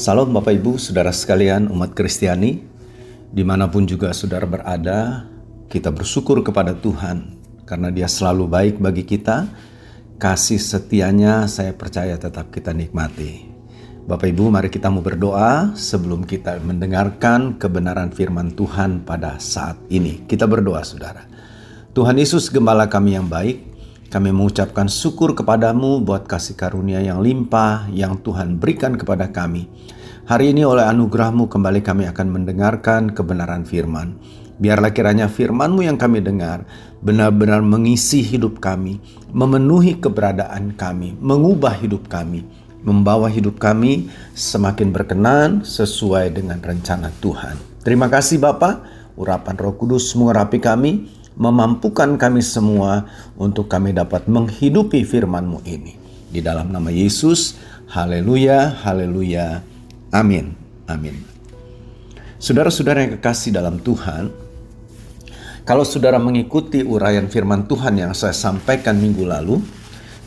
Salam Bapak Ibu, Saudara sekalian umat Kristiani, dimanapun juga Saudara berada, kita bersyukur kepada Tuhan karena Dia selalu baik bagi kita. Kasih setianya saya percaya tetap kita nikmati. Bapak Ibu, mari kita mau berdoa sebelum kita mendengarkan kebenaran firman Tuhan pada saat ini. Kita berdoa Saudara. Tuhan Yesus Gembala kami yang baik, kami mengucapkan syukur kepadamu buat kasih karunia yang limpah yang Tuhan berikan kepada kami. Hari ini oleh anugerahmu kembali kami akan mendengarkan kebenaran firman. Biarlah kiranya firman-Mu yang kami dengar benar-benar mengisi hidup kami, memenuhi keberadaan kami, mengubah hidup kami, membawa hidup kami semakin berkenan sesuai dengan rencana Tuhan. Terima kasih Bapa, urapan Roh Kudus mengurapi kami, memampukan kami semua untuk kami dapat menghidupi firman-Mu ini. Di dalam nama Yesus, haleluya, haleluya, amin, amin. Saudara-saudara yang kekasih dalam Tuhan, kalau saudara mengikuti uraian firman Tuhan yang saya sampaikan minggu lalu,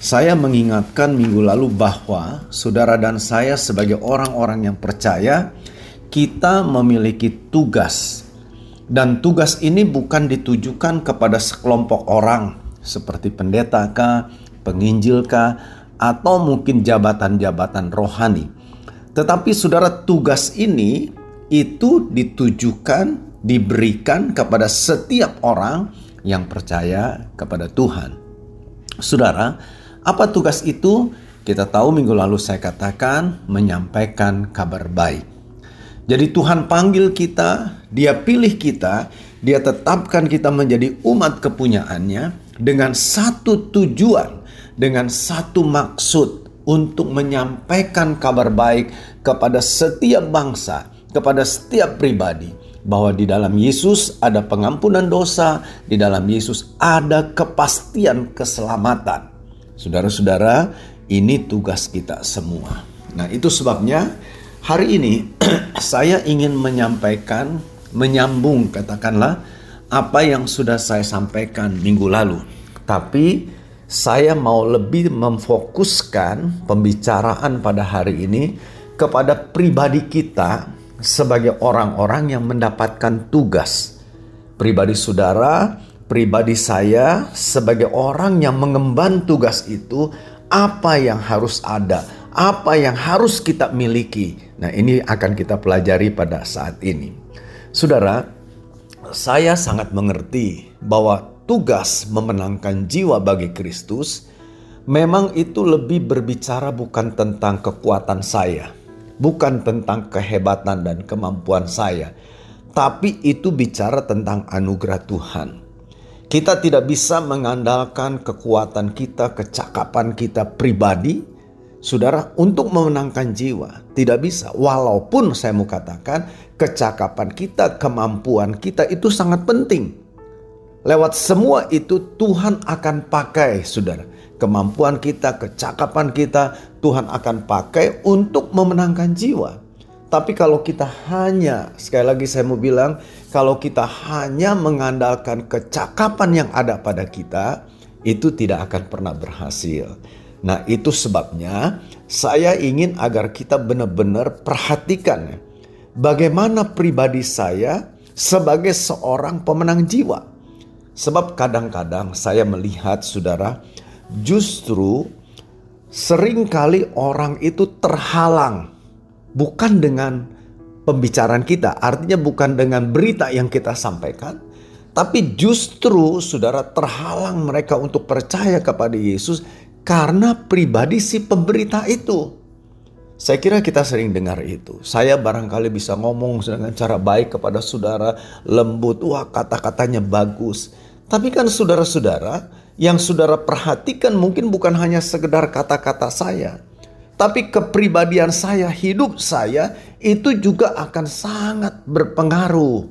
saya mengingatkan minggu lalu bahwa saudara dan saya sebagai orang-orang yang percaya, kita memiliki tugas. Dan tugas ini bukan ditujukan kepada sekelompok orang seperti pendeta kah, penginjil kah, atau mungkin jabatan-jabatan rohani. Tetapi saudara, tugas ini itu ditujukan, diberikan kepada setiap orang yang percaya kepada Tuhan. Saudara, apa tugas itu? Kita tahu minggu lalu saya katakan menyampaikan kabar baik. Jadi Tuhan panggil kita, Dia pilih kita, Dia tetapkan kita menjadi umat kepunyaannya dengan satu tujuan, dengan satu maksud untuk menyampaikan kabar baik kepada setiap bangsa, kepada setiap pribadi. Bahwa di dalam Yesus ada pengampunan dosa, di dalam Yesus ada kepastian keselamatan. Saudara-saudara, ini tugas kita semua. Nah, itu sebabnya hari ini saya ingin menyampaikan, menyambung katakanlah apa yang sudah saya sampaikan minggu lalu. Tapi saya mau lebih memfokuskan pembicaraan pada hari ini kepada pribadi kita sebagai orang-orang yang mendapatkan tugas. Pribadi saudara, pribadi saya sebagai orang yang mengemban tugas itu, apa yang harus ada? Apa yang harus kita miliki? Nah, ini akan kita pelajari pada saat ini. Saudara, saya sangat mengerti bahwa tugas memenangkan jiwa bagi Kristus memang itu lebih berbicara bukan tentang kekuatan saya, bukan tentang kehebatan dan kemampuan saya, tapi itu bicara tentang anugerah Tuhan. Kita tidak bisa mengandalkan kekuatan kita, kecakapan kita pribadi, saudara, untuk memenangkan jiwa. Tidak bisa. Walaupun saya mau katakan kecakapan kita, kemampuan kita itu sangat penting. Lewat semua itu Tuhan akan pakai, saudara. Kemampuan kita, kecakapan kita Tuhan akan pakai untuk memenangkan jiwa. Tapi kalau kita hanya, sekali lagi saya mau bilang, kalau kita hanya mengandalkan kecakapan yang ada pada kita, itu tidak akan pernah berhasil. Nah, itu sebabnya saya ingin agar kita benar-benar perhatikan bagaimana pribadi saya sebagai seorang pemenang jiwa. Sebab kadang-kadang saya melihat saudara, justru seringkali orang itu terhalang. Bukan dengan pembicaraan kita, artinya bukan dengan berita yang kita sampaikan. Tapi justru saudara, terhalang mereka untuk percaya kepada Yesus karena pribadi si pemberita itu. Saya kira kita sering dengar itu. Saya barangkali bisa ngomong dengan cara baik kepada saudara, lembut, wah kata-katanya bagus. Tapi kan saudara-saudara, yang saudara perhatikan mungkin bukan hanya sekedar kata-kata saya, tapi kepribadian saya, hidup saya, itu juga akan sangat berpengaruh.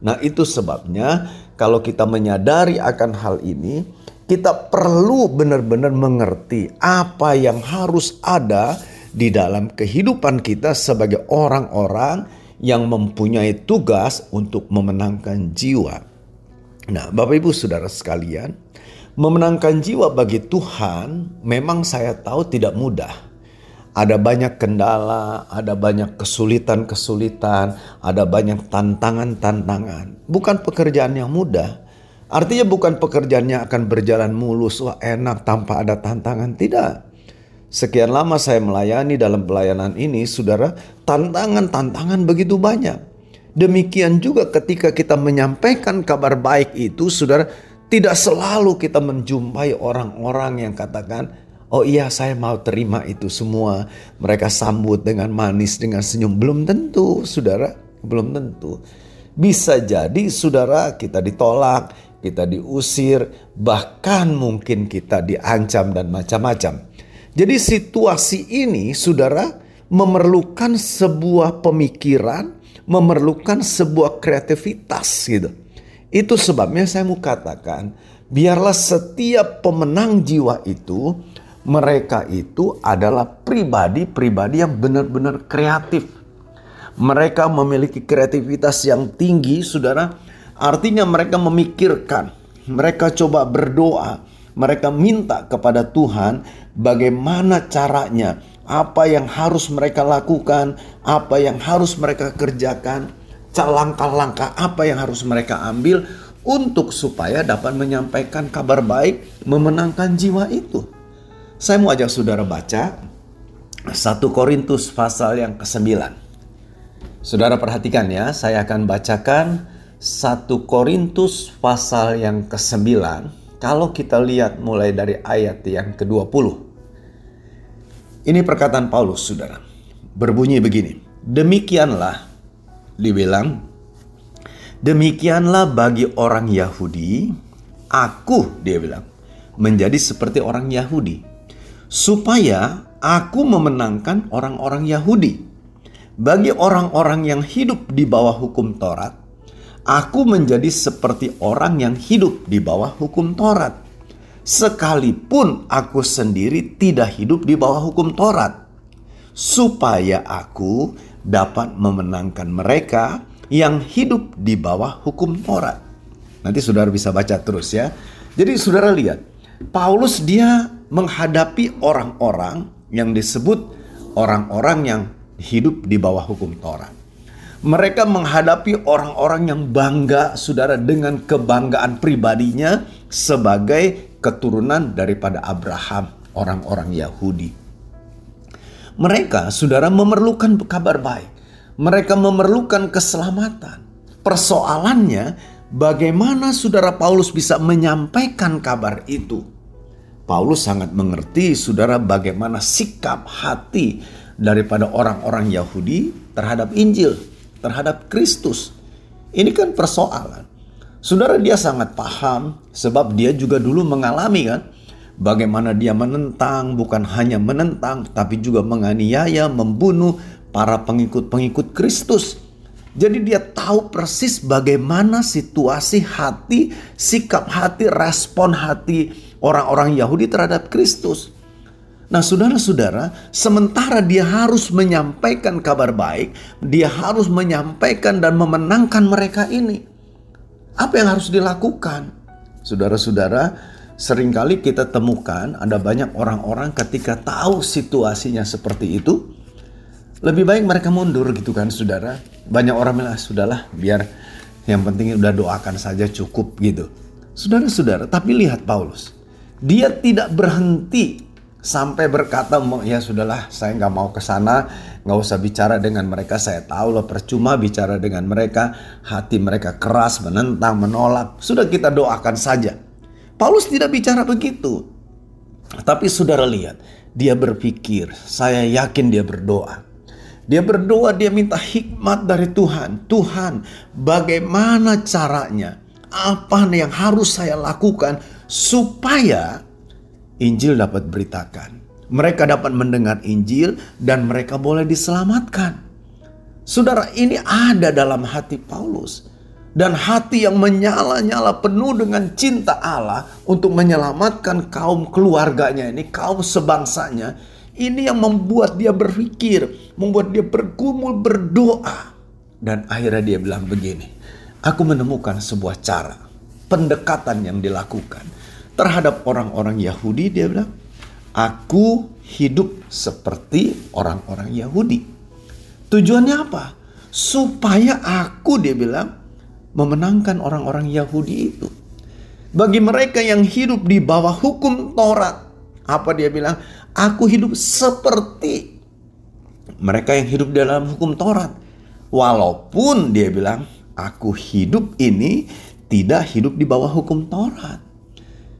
Nah, itu sebabnya kalau kita menyadari akan hal ini, kita perlu benar-benar mengerti apa yang harus ada di dalam kehidupan kita sebagai orang-orang yang mempunyai tugas untuk memenangkan jiwa. Nah, Bapak Ibu Saudara sekalian, memenangkan jiwa bagi Tuhan memang saya tahu tidak mudah. Ada banyak kendala, ada banyak kesulitan-kesulitan, ada banyak tantangan-tantangan. Bukan pekerjaan yang mudah. Artinya bukan pekerjaannya akan berjalan mulus, wah enak tanpa ada tantangan. Tidak. Sekian lama saya melayani dalam pelayanan ini, saudara, tantangan-tantangan begitu banyak. Demikian juga ketika kita menyampaikan kabar baik itu, saudara, tidak selalu kita menjumpai orang-orang yang katakan, oh iya saya mau terima itu semua. Mereka sambut dengan manis, dengan senyum. Belum tentu saudara, belum tentu. Bisa jadi saudara kita ditolak, kita diusir, bahkan mungkin kita diancam dan macam-macam. Jadi situasi ini saudara memerlukan sebuah pemikiran, memerlukan sebuah kreativitas gitu. Itu sebabnya saya mau katakan, biarlah setiap pemenang jiwa itu, mereka itu adalah pribadi-pribadi yang benar-benar kreatif. Mereka memiliki kreativitas yang tinggi, saudara. Artinya mereka memikirkan, mereka coba berdoa, mereka minta kepada Tuhan bagaimana caranya, apa yang harus mereka lakukan, apa yang harus mereka kerjakan, langkah-langkah apa yang harus mereka ambil untuk supaya dapat menyampaikan kabar baik, memenangkan jiwa itu. Saya mau ajak saudara baca 1 Korintus pasal yang ke-9. Saudara perhatikan ya, saya akan bacakan 1 Korintus pasal yang ke-9. Kalau kita lihat mulai dari ayat yang ke-20. Ini perkataan Paulus, saudara. Berbunyi begini. Demikianlah, dibilang, demikianlah bagi orang Yahudi, aku, dia bilang, menjadi seperti orang Yahudi, supaya aku memenangkan orang-orang Yahudi. Bagi orang-orang yang hidup di bawah hukum Taurat, aku menjadi seperti orang yang hidup di bawah hukum Taurat, sekalipun aku sendiri tidak hidup di bawah hukum Taurat, supaya aku dapat memenangkan mereka yang hidup di bawah hukum Taurat. Nanti saudara bisa baca terus ya. Jadi saudara lihat, Paulus dia menghadapi orang-orang yang disebut orang-orang yang hidup di bawah hukum Taurat. Mereka menghadapi orang-orang yang bangga, saudara, dengan kebanggaan pribadinya sebagai keturunan daripada Abraham, orang-orang Yahudi. Mereka, saudara, memerlukan kabar baik. Mereka memerlukan keselamatan. Persoalannya, bagaimana saudara Paulus bisa menyampaikan kabar itu? Paulus sangat mengerti, saudara, bagaimana sikap hati daripada orang-orang Yahudi terhadap Injil, terhadap Kristus. Ini kan persoalan. Saudara, dia sangat paham sebab dia juga dulu mengalami kan. Bagaimana dia menentang, bukan hanya menentang tapi juga menganiaya, membunuh para pengikut-pengikut Kristus. Jadi dia tahu persis bagaimana situasi hati, sikap hati, respon hati orang-orang Yahudi terhadap Kristus. Nah saudara-saudara, sementara dia harus menyampaikan kabar baik, dia harus menyampaikan dan memenangkan mereka ini. Apa yang harus dilakukan? Saudara-saudara, seringkali kita temukan ada banyak orang-orang ketika tahu situasinya seperti itu, lebih baik mereka mundur gitu kan saudara. Banyak orang bilang, sudahlah biar yang penting udah doakan saja cukup gitu. Saudara-saudara, tapi lihat Paulus. Dia tidak berhenti sampai berkata, ya sudahlah saya gak mau kesana, gak usah bicara dengan mereka. Saya tahu lah percuma bicara dengan mereka, hati mereka keras, menentang, menolak. Sudah kita doakan saja. Paulus tidak bicara begitu. Tapi saudara lihat, dia berpikir, saya yakin dia berdoa. Dia berdoa, dia minta hikmat dari Tuhan. Tuhan, bagaimana caranya? Apa yang harus saya lakukan supaya Injil dapat beritakan? Mereka dapat mendengar Injil dan mereka boleh diselamatkan. Saudara, ini ada dalam hati Paulus. Dan hati yang menyala-nyala penuh dengan cinta Allah untuk menyelamatkan kaum keluarganya ini, kaum sebangsanya. Ini yang membuat dia berpikir, membuat dia bergumul, berdoa. Dan akhirnya dia bilang begini, aku menemukan sebuah cara, pendekatan yang dilakukan terhadap orang-orang Yahudi. Dia bilang, aku hidup seperti orang-orang Yahudi. Tujuannya apa? Supaya aku, dia bilang, memenangkan orang-orang Yahudi itu. Bagi mereka yang hidup di bawah hukum Taurat, apa dia bilang? Aku hidup seperti mereka yang hidup dalam hukum Taurat. Walaupun dia bilang, aku hidup ini tidak hidup di bawah hukum Taurat.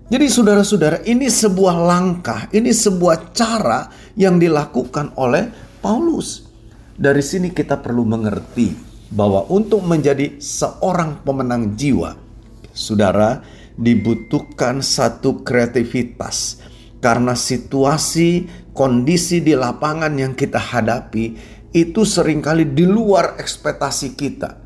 Jadi saudara-saudara, ini sebuah langkah, ini sebuah cara yang dilakukan oleh Paulus. Dari sini kita perlu mengerti bahwa untuk menjadi seorang pemenang jiwa, saudara, dibutuhkan satu kreativitas. Karena situasi, kondisi di lapangan yang kita hadapi itu seringkali di luar ekspektasi kita,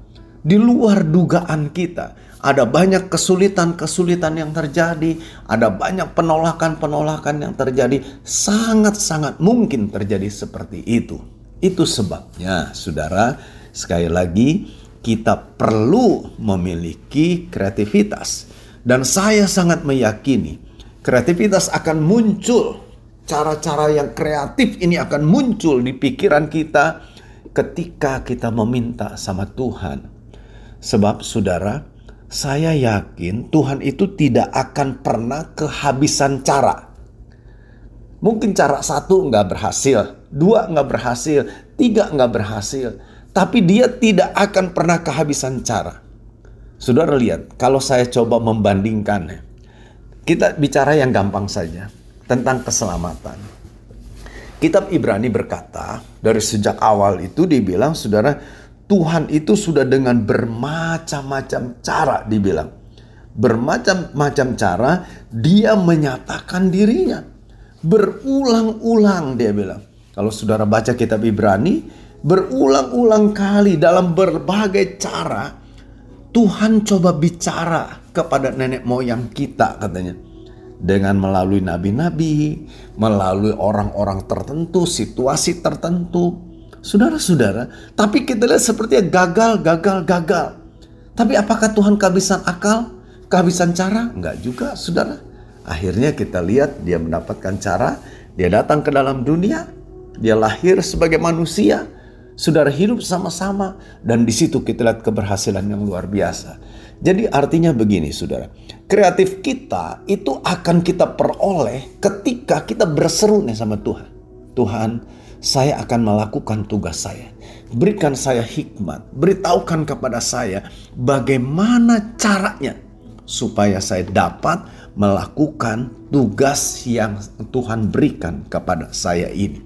di luar dugaan kita. Ada banyak kesulitan-kesulitan yang terjadi. Ada banyak penolakan-penolakan yang terjadi. Sangat-sangat mungkin terjadi seperti itu. Itu sebabnya, saudara, sekali lagi, kita perlu memiliki kreativitas. Dan saya sangat meyakini, kreativitas akan muncul. Cara-cara yang kreatif ini akan muncul di pikiran kita ketika kita meminta sama Tuhan. Sebab, saudara, saya yakin Tuhan itu tidak akan pernah kehabisan cara. Mungkin cara satu nggak berhasil, dua nggak berhasil, tiga nggak berhasil. Tapi dia tidak akan pernah kehabisan cara. Saudara lihat, kalau saya coba membandingkan, kita bicara yang gampang saja tentang keselamatan. Kitab Ibrani berkata, dari sejak awal itu dibilang, saudara, Tuhan itu sudah dengan bermacam-macam cara, dibilang. Bermacam-macam cara dia menyatakan dirinya. Berulang-ulang, dia bilang. Kalau saudara baca kitab Ibrani, berulang-ulang kali dalam berbagai cara, Tuhan coba bicara kepada nenek moyang kita, katanya. Dengan melalui nabi-nabi, melalui orang-orang tertentu, situasi tertentu. Saudara-saudara, tapi kita lihat sepertinya gagal. Tapi apakah Tuhan kehabisan akal? Kehabisan cara? Enggak juga, saudara. Akhirnya kita lihat dia mendapatkan cara. Dia datang ke dalam dunia. Dia lahir sebagai manusia. Saudara, hidup sama-sama. Dan di situ kita lihat keberhasilan yang luar biasa. Jadi artinya begini, saudara. Kreatif kita itu akan kita peroleh ketika kita berseru nih sama Tuhan. Tuhan, saya akan melakukan tugas saya. Berikan saya hikmat. Beritahukan kepada saya bagaimana caranya supaya saya dapat melakukan tugas yang Tuhan berikan kepada saya ini.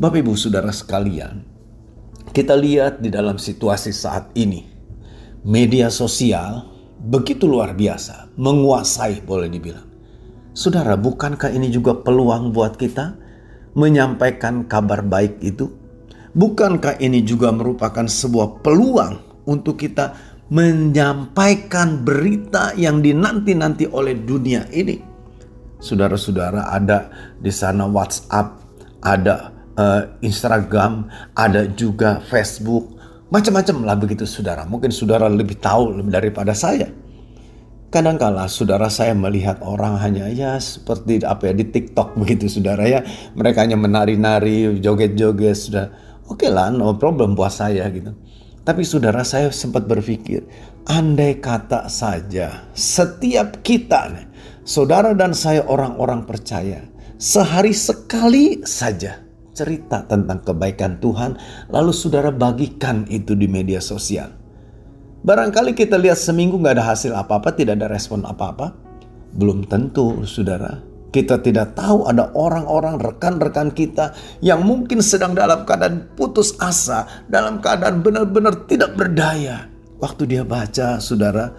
Bapak Ibu Saudara sekalian, kita lihat di dalam situasi saat ini, media sosial begitu luar biasa, menguasai boleh dibilang. Saudara, bukankah ini juga peluang buat kita menyampaikan kabar baik itu? Bukankah ini juga merupakan sebuah peluang untuk kita menyampaikan berita yang dinanti-nanti oleh dunia ini? Saudara-saudara, ada di sana WhatsApp, ada Instagram, ada juga Facebook, macam-macam lah begitu, saudara. Mungkin saudara lebih tahu daripada saya. Kadangkala saudara, saya melihat orang hanya ya seperti apa ya di TikTok begitu, saudara ya. Mereka hanya menari-nari, joget-joget, sudah. Oke lah, no problem buat saya gitu. Tapi saudara, saya sempat berpikir, andai kata saja setiap kita, saudara dan saya orang-orang percaya, sehari sekali saja cerita tentang kebaikan Tuhan, lalu saudara bagikan itu di media sosial. Barangkali kita lihat seminggu gak ada hasil apa-apa, tidak ada respon apa-apa. Belum tentu, saudara. Kita tidak tahu ada orang-orang, rekan-rekan kita yang mungkin sedang dalam keadaan putus asa, dalam keadaan benar-benar tidak berdaya. Waktu dia baca, saudara,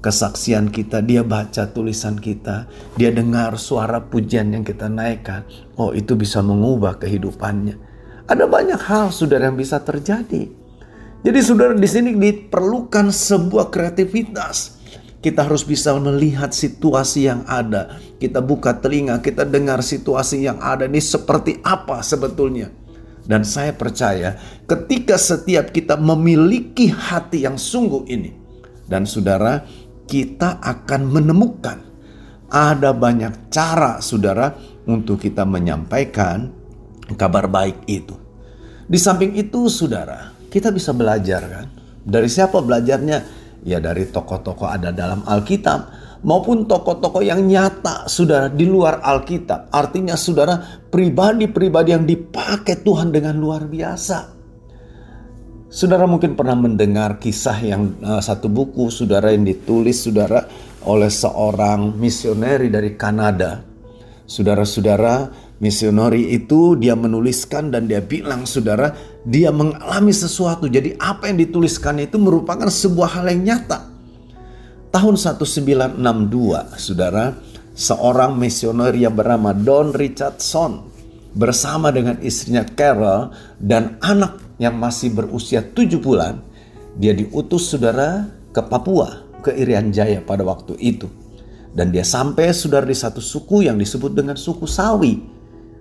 kesaksian kita, dia baca tulisan kita, dia dengar suara pujian yang kita naikkan. Oh, itu bisa mengubah kehidupannya. Ada banyak hal, saudara, yang bisa terjadi. Jadi saudara, di sini diperlukan sebuah kreativitas. Kita harus bisa melihat situasi yang ada. Kita buka telinga, kita dengar situasi yang ada ini seperti apa sebetulnya. Dan saya percaya ketika setiap kita memiliki hati yang sungguh ini, dan saudara, kita akan menemukan Ada banyak cara, saudara, untuk kita menyampaikan kabar baik itu. Di samping itu, saudara, kita bisa belajar, kan? Dari siapa belajarnya? Ya, dari tokoh-tokoh ada dalam Alkitab maupun tokoh-tokoh yang nyata, saudara, di luar Alkitab. Artinya, saudara, pribadi-pribadi yang dipakai Tuhan dengan luar biasa. Saudara mungkin pernah mendengar kisah yang satu buku, saudara, yang ditulis, saudara, oleh seorang misioneri dari Kanada. Saudara-saudara, misioneri itu dia menuliskan dan dia bilang, saudara, dia mengalami sesuatu. Jadi apa yang dituliskan itu merupakan sebuah hal yang nyata. Tahun 1962, saudara, seorang misioneri yang bernama Don Richardson bersama dengan istrinya Carol dan anak yang masih berusia 7 bulan, dia diutus, saudara, ke Papua, ke Irian Jaya pada waktu itu. Dan dia sampai, saudara, di satu suku yang disebut dengan suku Sawi.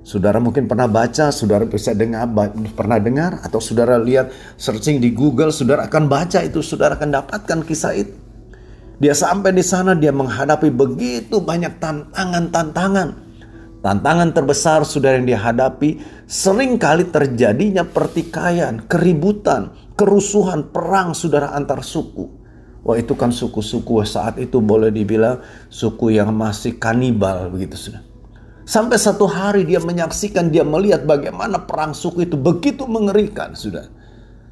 Saudara mungkin pernah baca, saudara bisa dengar, pernah dengar, atau saudara lihat searching di Google, saudara akan baca itu, saudara akan dapatkan kisah itu. Dia sampai di sana, dia menghadapi begitu banyak tantangan. Tantangan terbesar, saudara, yang dihadapi seringkali terjadinya pertikaian, keributan, kerusuhan, perang, saudara, antar suku. Wah, itu kan suku-suku saat itu boleh dibilang suku yang masih kanibal begitu, saudara. Sampai satu hari dia menyaksikan, dia melihat bagaimana perang suku itu begitu mengerikan, saudara.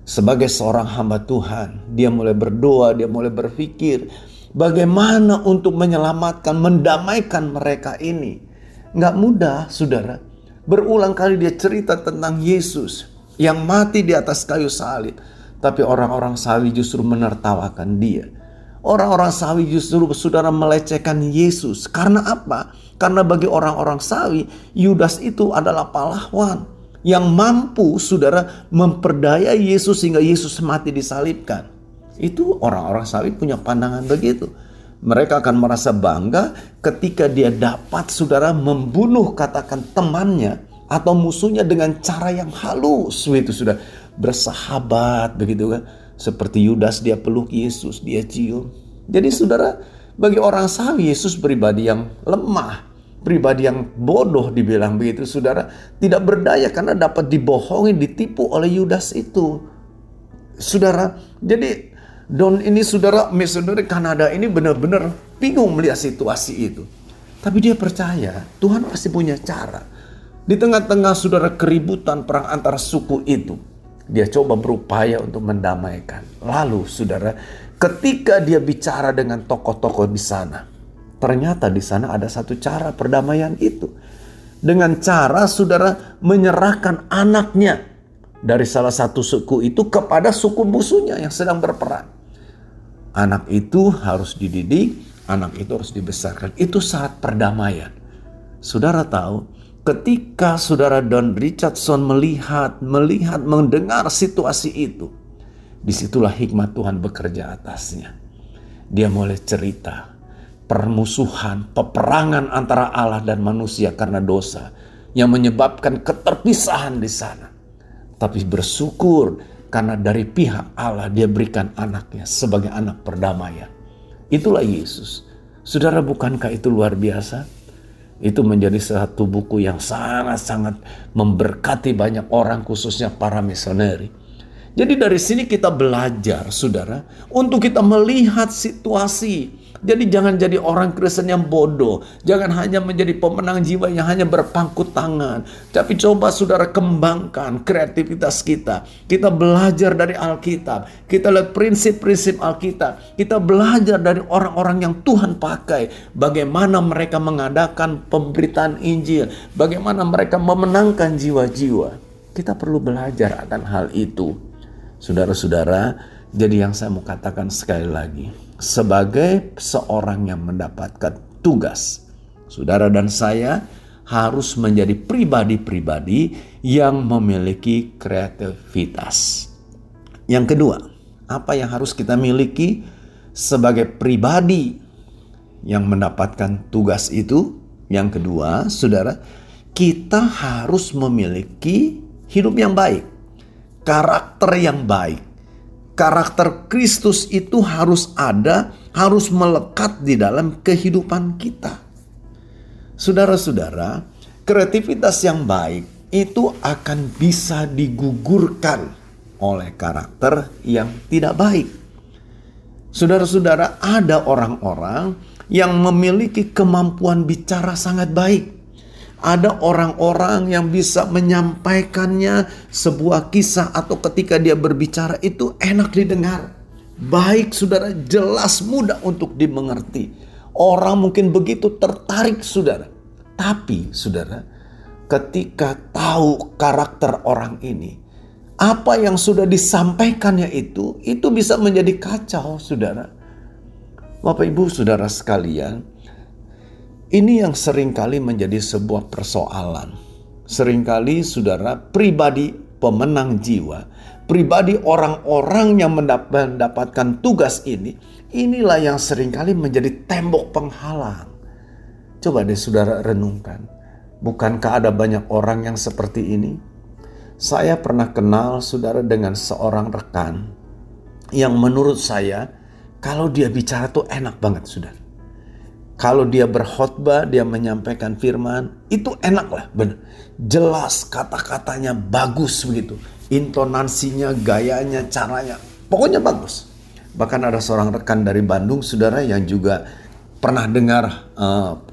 Sebagai seorang hamba Tuhan, dia mulai berdoa, dia mulai berpikir bagaimana untuk menyelamatkan, mendamaikan mereka ini. Nggak mudah, saudara. Berulang kali dia cerita tentang Yesus yang mati di atas kayu salib. Tapi orang-orang Sawi justru menertawakan dia. Orang-orang Sawi justru, saudara, melecehkan Yesus. Karena apa? Karena bagi orang-orang Sawi, Yudas itu adalah pahlawan yang mampu, saudara, memperdaya Yesus hingga Yesus mati disalibkan. Itu orang-orang Sawi punya pandangan begitu. Mereka akan merasa bangga ketika dia dapat, saudara, membunuh, katakan, temannya atau musuhnya dengan cara yang halus. Itu sudah bersahabat begitu, kan? Seperti Yudas, dia peluk Yesus, dia cium. Jadi, saudara, bagi orang Sawi, Yesus pribadi yang lemah, pribadi yang bodoh dibilang begitu, saudara, tidak berdaya karena dapat dibohongi, ditipu oleh Yudas itu, saudara. Jadi Don ini, saudara, misioneri Kanada ini benar-benar bingung melihat situasi itu. Tapi dia percaya Tuhan pasti punya cara. Di tengah-tengah, saudara, keributan perang antar suku itu, dia coba berupaya untuk mendamaikan. Lalu, saudara, ketika dia bicara dengan tokoh-tokoh di sana, ternyata di sana ada satu cara perdamaian itu. Dengan cara, saudara, menyerahkan anaknya dari salah satu suku itu kepada suku musuhnya yang sedang berperang. Anak itu harus dididik, anak itu harus dibesarkan. Itu saat perdamaian. Saudara tahu, ketika saudara Don Richardson mendengar situasi itu, disitulah hikmat Tuhan bekerja atasnya. Dia mulai cerita permusuhan, peperangan antara Allah dan manusia karena dosa yang menyebabkan keterpisahan di sana. Tapi bersyukur karena dari pihak Allah dia berikan anaknya sebagai anak perdamaian. Itulah Yesus. Saudara, bukankah itu luar biasa? Itu menjadi satu buku yang sangat-sangat memberkati banyak orang, khususnya para misioneri. Jadi dari sini kita belajar, saudara, untuk kita melihat situasi. Jadi jangan jadi orang Kristen yang bodoh. Jangan hanya menjadi pemenang jiwa yang hanya berpangku tangan. Tapi coba, saudara, kembangkan kreativitas kita. Kita belajar dari Alkitab. Kita lihat prinsip-prinsip Alkitab. Kita belajar dari orang-orang yang Tuhan pakai. Bagaimana mereka mengadakan pemberitaan Injil. Bagaimana mereka memenangkan jiwa-jiwa. Kita perlu belajar akan hal itu. Saudara-saudara, jadi yang saya mau katakan sekali lagi. Sebagai seorang yang mendapatkan tugas, saudara dan saya harus menjadi pribadi-pribadi yang memiliki kreativitas. Yang kedua, apa yang harus kita miliki sebagai pribadi yang mendapatkan tugas itu? Yang kedua, saudara, kita harus memiliki hidup yang baik, karakter yang baik. Karakter Kristus itu harus ada, harus melekat di dalam kehidupan kita. Saudara-saudara, kreativitas yang baik itu akan bisa digugurkan oleh karakter yang tidak baik. Saudara-saudara, ada orang-orang yang memiliki kemampuan bicara sangat baik. Ada orang-orang yang bisa menyampaikannya sebuah kisah atau ketika dia berbicara itu enak didengar. Baik saudara, jelas mudah untuk dimengerti. Orang mungkin begitu tertarik saudara. Tapi saudara, ketika tahu karakter orang ini, apa yang sudah disampaikannya itu bisa menjadi kacau saudara. Bapak Ibu saudara sekalian, ini yang seringkali menjadi sebuah persoalan. Seringkali saudara, pribadi pemenang jiwa, pribadi orang-orang yang mendapatkan tugas ini, inilah yang seringkali menjadi tembok penghalang. Coba deh saudara renungkan, bukankah ada banyak orang yang seperti ini? Saya pernah kenal saudara dengan seorang rekan yang menurut saya kalau dia bicara tuh enak banget saudara. Kalau dia berkhotbah, dia menyampaikan firman, itu enak lah, benar. Jelas kata-katanya bagus begitu. Intonasinya, gayanya, caranya, pokoknya bagus. Bahkan ada seorang rekan dari Bandung, saudara, yang juga pernah dengar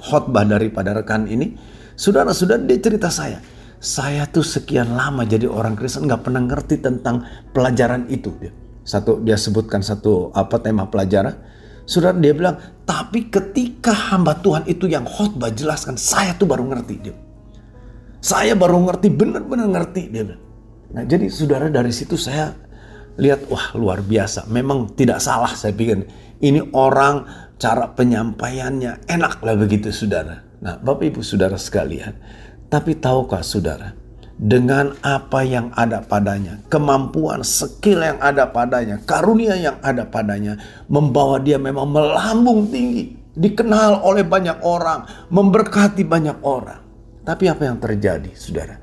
khotbah daripada rekan ini. Saudara-saudara, dia cerita saya tuh sekian lama jadi orang Kristen gak pernah ngerti tentang pelajaran itu. Dia sebutkan satu tema pelajaran. Saudara, dia bilang, tapi ketika hamba Tuhan itu yang khotbah jelaskan, saya tuh baru ngerti. Dia, saya baru ngerti, benar-benar ngerti. Dia bilang. Nah, jadi saudara, dari situ saya lihat, wah luar biasa. Memang tidak salah saya pikir. Ini orang cara penyampaiannya enak lah begitu saudara. Nah, Bapak Ibu saudara sekalian, tapi tahukah saudara, dengan apa yang ada padanya, kemampuan, skill yang ada padanya, karunia yang ada padanya, membawa dia memang melambung tinggi, dikenal oleh banyak orang, memberkati banyak orang. Tapi apa yang terjadi, saudara?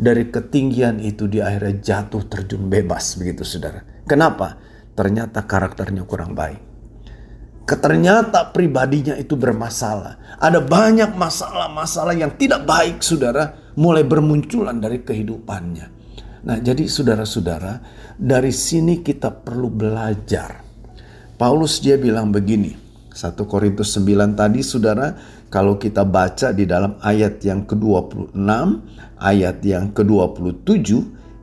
Dari ketinggian itu dia akhirnya jatuh terjun bebas, begitu saudara. Kenapa? Ternyata karakternya kurang baik. Ternyata pribadinya itu bermasalah. Ada banyak masalah-masalah yang tidak baik saudara mulai bermunculan dari kehidupannya. Nah, jadi saudara-saudara, dari sini kita perlu belajar. Paulus dia bilang begini, 1 Korintus 9 tadi saudara, kalau kita baca di dalam ayat yang ke-26, ayat yang ke-27,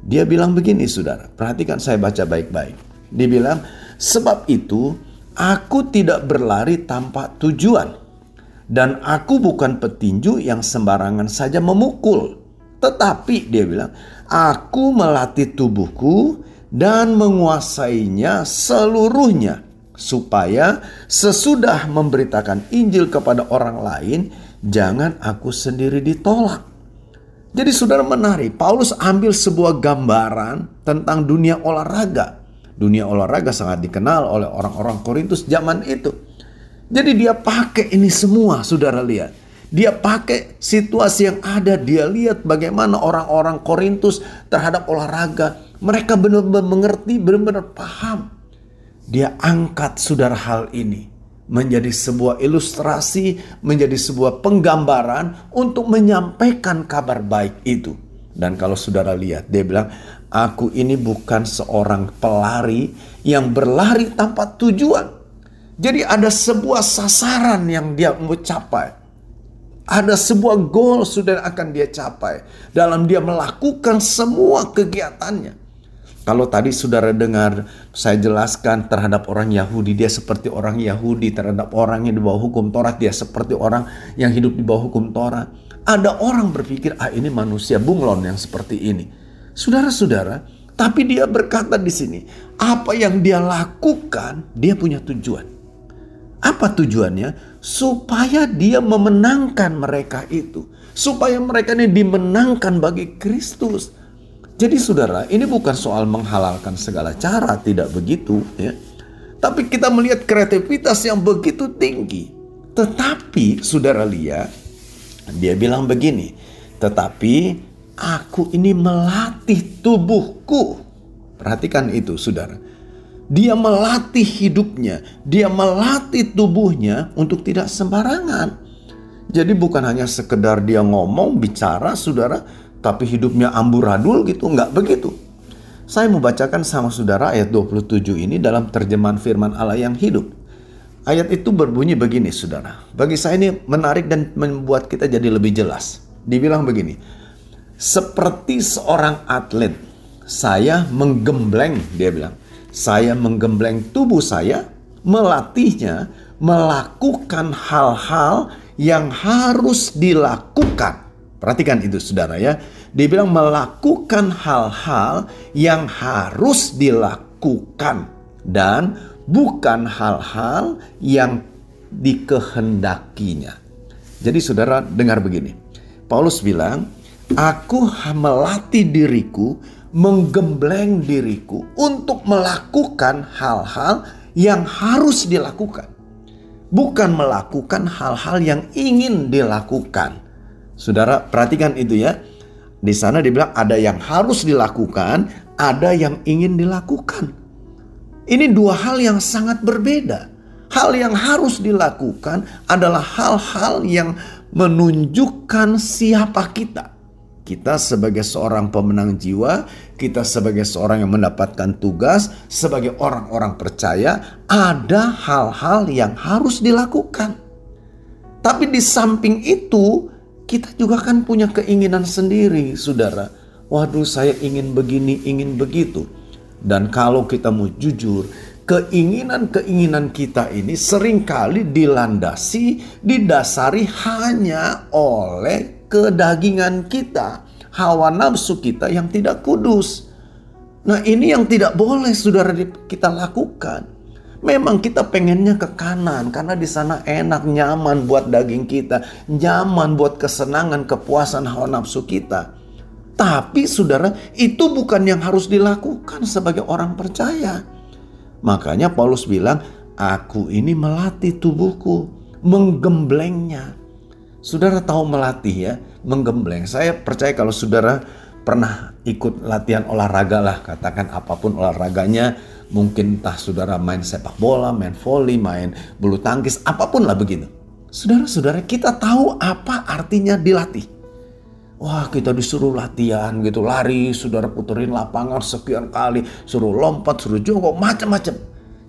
dia bilang begini saudara. Perhatikan, saya baca baik-baik. Dia bilang, sebab itu aku tidak berlari tanpa tujuan, dan aku bukan petinju yang sembarangan saja memukul. Tetapi dia bilang, aku melatih tubuhku dan menguasainya seluruhnya, supaya sesudah memberitakan Injil kepada orang lain, jangan aku sendiri ditolak. Jadi saudara, menarik, Paulus ambil sebuah gambaran tentang dunia olahraga. Dunia olahraga sangat dikenal oleh orang-orang Korintus zaman itu. Jadi dia pakai ini semua, saudara lihat. Dia pakai situasi yang ada, dia lihat bagaimana orang-orang Korintus terhadap olahraga. Mereka benar-benar mengerti, benar-benar paham. Dia angkat saudara hal ini menjadi sebuah ilustrasi, menjadi sebuah penggambaran untuk menyampaikan kabar baik itu. Dan kalau saudara lihat, dia bilang, aku ini bukan seorang pelari yang berlari tanpa tujuan. Jadi ada sebuah sasaran yang dia mau capai. Ada sebuah goal sudah akan dia capai dalam dia melakukan semua kegiatannya. Kalau tadi saudara dengar saya jelaskan terhadap orang Yahudi, dia seperti orang Yahudi. Terhadap orang yang di bawah hukum Taurat, dia seperti orang yang hidup di bawah hukum Taurat. Ada orang berpikir, ini manusia bunglon yang seperti ini. Saudara-saudara, tapi dia berkata di sini, apa yang dia lakukan, dia punya tujuan. Apa tujuannya? Supaya dia memenangkan mereka itu. Supaya mereka ini dimenangkan bagi Kristus. Jadi saudara, ini bukan soal menghalalkan segala cara, tidak begitu. Ya. Tapi kita melihat kreativitas yang begitu tinggi. Tetapi saudara lihat, dia bilang begini, tetapi aku ini melatih tubuhku. Perhatikan itu saudara. Dia melatih hidupnya. Dia melatih tubuhnya untuk tidak sembarangan. Jadi bukan hanya sekedar dia ngomong, bicara, saudara, tapi hidupnya amburadul gitu, enggak begitu. Saya membacakan sama saudara ayat 27 ini dalam terjemahan firman Allah yang hidup. Ayat itu berbunyi begini, saudara. Bagi saya ini menarik dan membuat kita jadi lebih jelas. Dibilang begini, seperti seorang atlet, saya menggembleng, dia bilang. Saya menggembleng tubuh saya, melatihnya, melakukan hal-hal yang harus dilakukan. Perhatikan itu, saudara, ya. Dibilang melakukan hal-hal yang harus dilakukan dan bukan hal-hal yang dikehendakinya. Jadi saudara dengar begini. Paulus bilang, aku melatih diriku, menggembleng diriku untuk melakukan hal-hal yang harus dilakukan. Bukan melakukan hal-hal yang ingin dilakukan. Saudara perhatikan itu ya. Di sana dibilang ada yang harus dilakukan, ada yang ingin dilakukan. Ini dua hal yang sangat berbeda. Hal yang harus dilakukan adalah hal-hal yang menunjukkan siapa kita. Kita sebagai seorang pemenang jiwa, kita sebagai seorang yang mendapatkan tugas, sebagai orang-orang percaya, ada hal-hal yang harus dilakukan. Tapi di samping itu, kita juga kan punya keinginan sendiri, saudara. Waduh, saya ingin begini, ingin begitu. Dan kalau kita mau jujur, keinginan-keinginan kita ini seringkali dilandasi, didasari hanya oleh kedagingan kita, hawa nafsu kita yang tidak kudus. Nah, ini yang tidak boleh saudara kita lakukan. Memang kita pengennya ke kanan karena di sana enak, nyaman buat daging kita, nyaman buat kesenangan, kepuasan hawa nafsu kita. Tapi saudara, itu bukan yang harus dilakukan sebagai orang percaya. Makanya Paulus bilang, aku ini melatih tubuhku, menggemblengnya. Saudara tahu melatih ya, menggembleng. Saya percaya kalau saudara pernah ikut latihan olahraga lah, katakan apapun olahraganya, mungkin entah saudara main sepak bola, main voli, main bulu tangkis, apapun lah begitu. Saudara-saudara, kita tahu apa artinya dilatih. Wah, kita disuruh latihan gitu, lari, saudara puterin lapangan sekian kali, suruh lompat, suruh jongkok, macam-macam.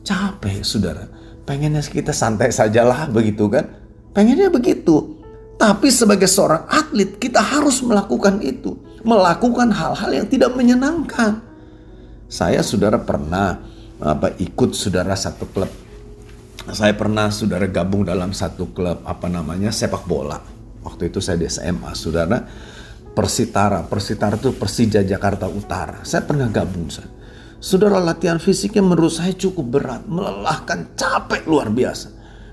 Capek saudara, pengennya kita santai sajalah begitu kan, pengennya begitu. Tapi sebagai seorang atlet kita harus melakukan itu. Melakukan hal-hal yang tidak menyenangkan. Saya saudara pernah ikut saudara satu klub. Saya pernah saudara gabung dalam satu klub sepak bola. Waktu itu saya di SMA saudara, Persitara. Persitara itu Persija Jakarta Utara. Saya pernah gabung saya. Saudara latihan fisiknya menurut saya cukup berat. Melelahkan, capek luar biasa.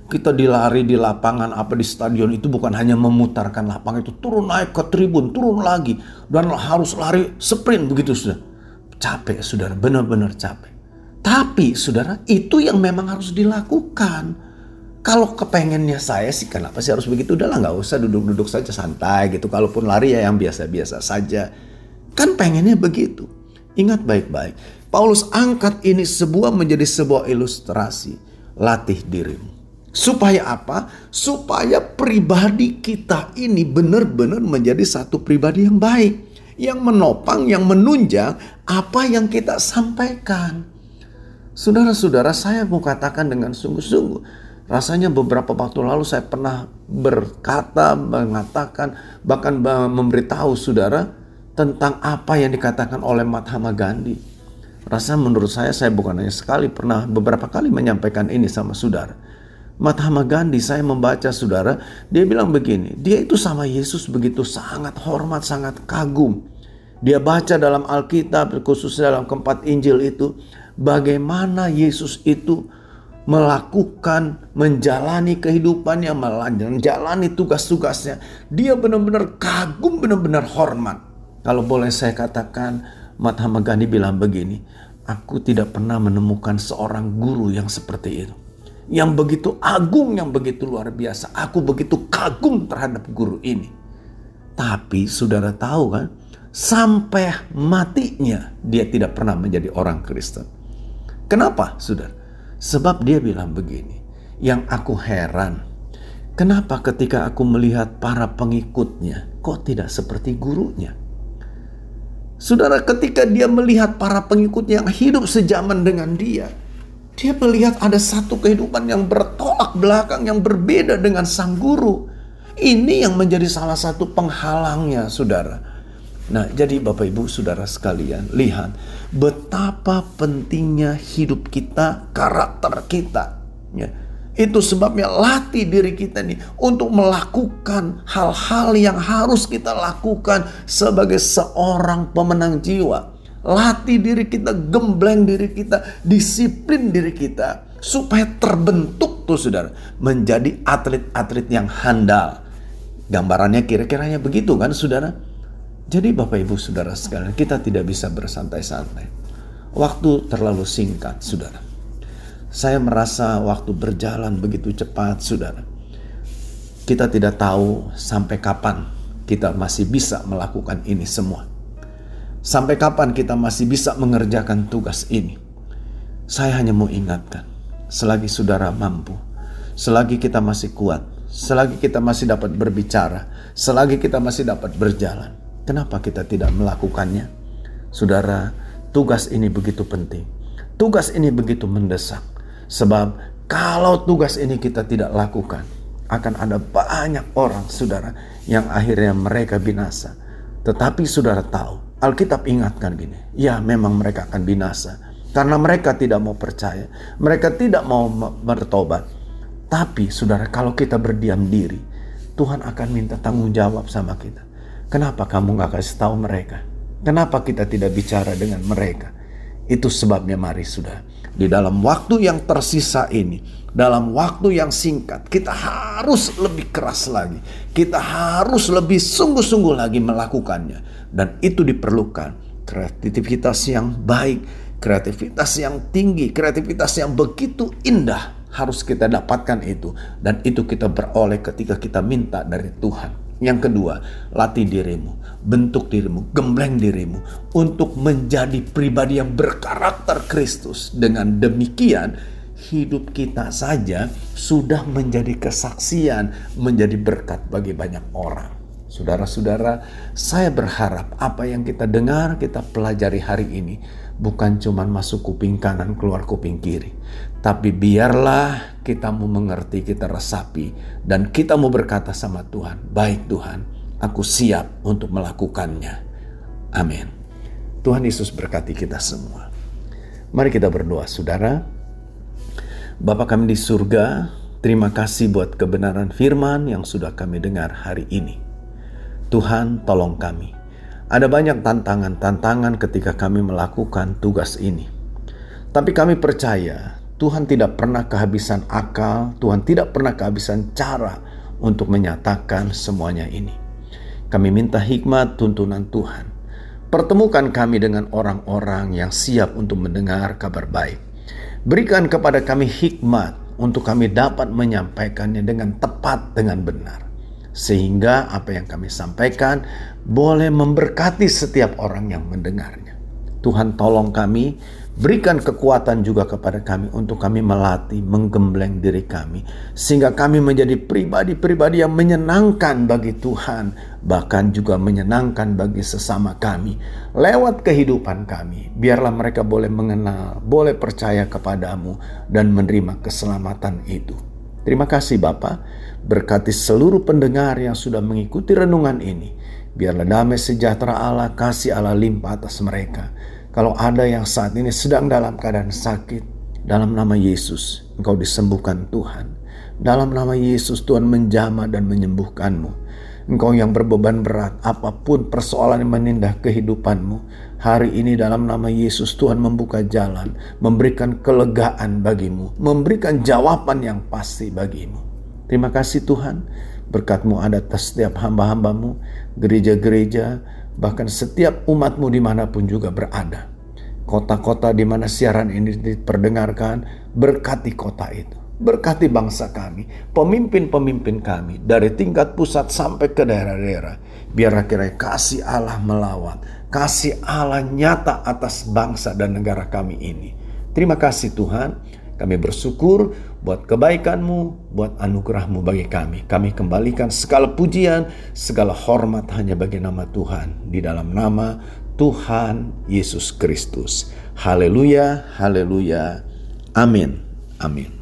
Kita dilari di lapangan di stadion itu bukan hanya memutarkan lapangan itu, turun naik ke tribun, turun lagi dan harus lari sprint begitu sudah. Capek saudara, benar-benar capek. Tapi saudara, itu yang memang harus dilakukan. Kalau kepengennya saya sih kenapa sih harus begitu? Udahlah, enggak usah, duduk-duduk saja santai gitu. Kalaupun lari ya yang biasa-biasa saja. Kan pengennya begitu. Ingat baik-baik. Paulus angkat ini menjadi sebuah ilustrasi. Latih dirimu. Supaya apa? Supaya pribadi kita ini benar-benar menjadi satu pribadi yang baik. Yang menopang, yang menunjang apa yang kita sampaikan. Saudara-saudara, saya mau katakan dengan sungguh-sungguh. Rasanya beberapa waktu lalu saya pernah mengatakan, bahkan memberitahu saudara tentang apa yang dikatakan oleh Mahatma Gandhi. Rasanya menurut saya bukan hanya sekali, pernah beberapa kali menyampaikan ini sama saudara. Mahatma Gandhi, saya membaca saudara, dia bilang begini, dia itu sama Yesus begitu sangat hormat, sangat kagum. Dia baca dalam Alkitab, khususnya dalam keempat Injil itu, bagaimana Yesus itu melakukan, menjalani kehidupannya, menjalani tugas-tugasnya. Dia benar-benar kagum, benar-benar hormat. Kalau boleh saya katakan, Mahatma Gandhi bilang begini, aku tidak pernah menemukan seorang guru yang seperti itu. Yang begitu agung, yang begitu luar biasa. Aku begitu kagum terhadap guru ini. Tapi saudara tahu kan, sampai matinya dia tidak pernah menjadi orang Kristen. Kenapa saudara? Sebab dia bilang begini, yang aku heran Kenapa ketika aku melihat para pengikutnya, kok tidak seperti gurunya? Saudara, ketika dia melihat para pengikutnya yang hidup sejaman dengan dia, dia melihat ada satu kehidupan yang bertolak belakang, yang berbeda dengan sang guru. Ini yang menjadi salah satu penghalangnya, saudara. Nah, jadi Bapak Ibu saudara sekalian, lihat betapa pentingnya hidup kita, karakter kita. Ya. Itu sebabnya latih diri kita nih untuk melakukan hal-hal yang harus kita lakukan sebagai seorang pemenang jiwa. Latih diri kita, gembleng diri kita, disiplin diri kita supaya terbentuk tuh saudara menjadi atlet-atlet yang handal. Gambarannya kira-kiranya begitu kan saudara? Jadi Bapak Ibu saudara sekalian, kita tidak bisa bersantai-santai. Waktu terlalu singkat saudara. Saya merasa waktu berjalan begitu cepat, saudara. Kita tidak tahu sampai kapan kita masih bisa melakukan ini semua. Sampai kapan kita masih bisa mengerjakan tugas ini. Saya hanya mau ingatkan, selagi saudara mampu, selagi kita masih kuat, selagi kita masih dapat berbicara, selagi kita masih dapat berjalan, kenapa kita tidak melakukannya? Saudara, tugas ini begitu penting. Tugas ini begitu mendesak. Sebab kalau tugas ini kita tidak lakukan, akan ada banyak orang saudara yang akhirnya mereka binasa. Tetapi saudara tahu, Alkitab ingatkan gini, ya memang mereka akan binasa. Karena mereka tidak mau percaya, mereka tidak mau bertobat. Tapi saudara, kalau kita berdiam diri, Tuhan akan minta tanggung jawab sama kita. Kenapa kamu gak kasih tahu mereka? Kenapa kita tidak bicara dengan mereka? Itu sebabnya mari saudara, di dalam waktu yang tersisa ini, dalam waktu yang singkat, kita harus lebih keras lagi. Kita harus lebih sungguh-sungguh lagi melakukannya. Dan itu diperlukan kreativitas yang baik, kreativitas yang tinggi, kreativitas yang begitu indah. Harus kita dapatkan itu. Dan itu kita beroleh ketika kita minta dari Tuhan. Yang kedua, latih dirimu, bentuk dirimu, gembleng dirimu untuk menjadi pribadi yang berkarakter Kristus. Dengan demikian, hidup kita saja sudah menjadi kesaksian, menjadi berkat bagi banyak orang. Saudara-saudara, saya berharap apa yang kita dengar, kita pelajari hari ini bukan cuma masuk kuping kanan, keluar kuping kiri. Tapi biarlah kita mau mengerti, kita resapi. Dan kita mau berkata sama Tuhan, baik Tuhan, aku siap untuk melakukannya. Amin. Tuhan Yesus berkati kita semua. Mari kita berdoa, saudara. Bapa kami di surga, terima kasih buat kebenaran firman yang sudah kami dengar hari ini. Tuhan, tolong kami. Ada banyak tantangan-tantangan ketika kami melakukan tugas ini. Tapi kami percaya Tuhan tidak pernah kehabisan akal, Tuhan tidak pernah kehabisan cara untuk menyatakan semuanya ini. Kami minta hikmat tuntunan Tuhan. Pertemukan kami dengan orang-orang yang siap untuk mendengar kabar baik. Berikan kepada kami hikmat untuk kami dapat menyampaikannya dengan tepat, dengan benar. Sehingga apa yang kami sampaikan boleh memberkati setiap orang yang mendengarnya. Tuhan tolong kami, berikan kekuatan juga kepada kami untuk kami melatih, menggembleng diri kami. Sehingga kami menjadi pribadi-pribadi yang menyenangkan bagi Tuhan, bahkan juga menyenangkan bagi sesama kami. Lewat kehidupan kami, biarlah mereka boleh mengenal, boleh percaya kepadamu dan menerima keselamatan itu. Terima kasih Bapa, berkati seluruh pendengar yang sudah mengikuti renungan ini. Biarlah damai sejahtera Allah, kasih Allah limpah atas mereka. Kalau ada yang saat ini sedang dalam keadaan sakit, dalam nama Yesus, engkau disembuhkan Tuhan. Dalam nama Yesus, Tuhan menjamah dan menyembuhkanmu. Engkau yang berbeban berat, apapun persoalan yang menindas kehidupanmu, hari ini dalam nama Yesus Tuhan membuka jalan, memberikan kelegaan bagimu, memberikan jawaban yang pasti bagimu. Terima kasih Tuhan, berkat-Mu ada atas setiap hamba-hambamu, gereja-gereja, bahkan setiap umat-Mu dimanapun juga berada. Kota-kota di mana siaran ini diperdengarkan, berkati kota itu. Berkati bangsa kami, pemimpin-pemimpin kami, dari tingkat pusat sampai ke daerah-daerah. Biar kiranya kasih Allah melawat, kasih Allah nyata atas bangsa dan negara kami ini. Terima kasih Tuhan, kami bersyukur buat kebaikan-Mu, buat anugerah-Mu bagi kami. Kami kembalikan segala pujian, segala hormat hanya bagi nama Tuhan. Di dalam nama Tuhan Yesus Kristus. Haleluya, haleluya, amin, amin.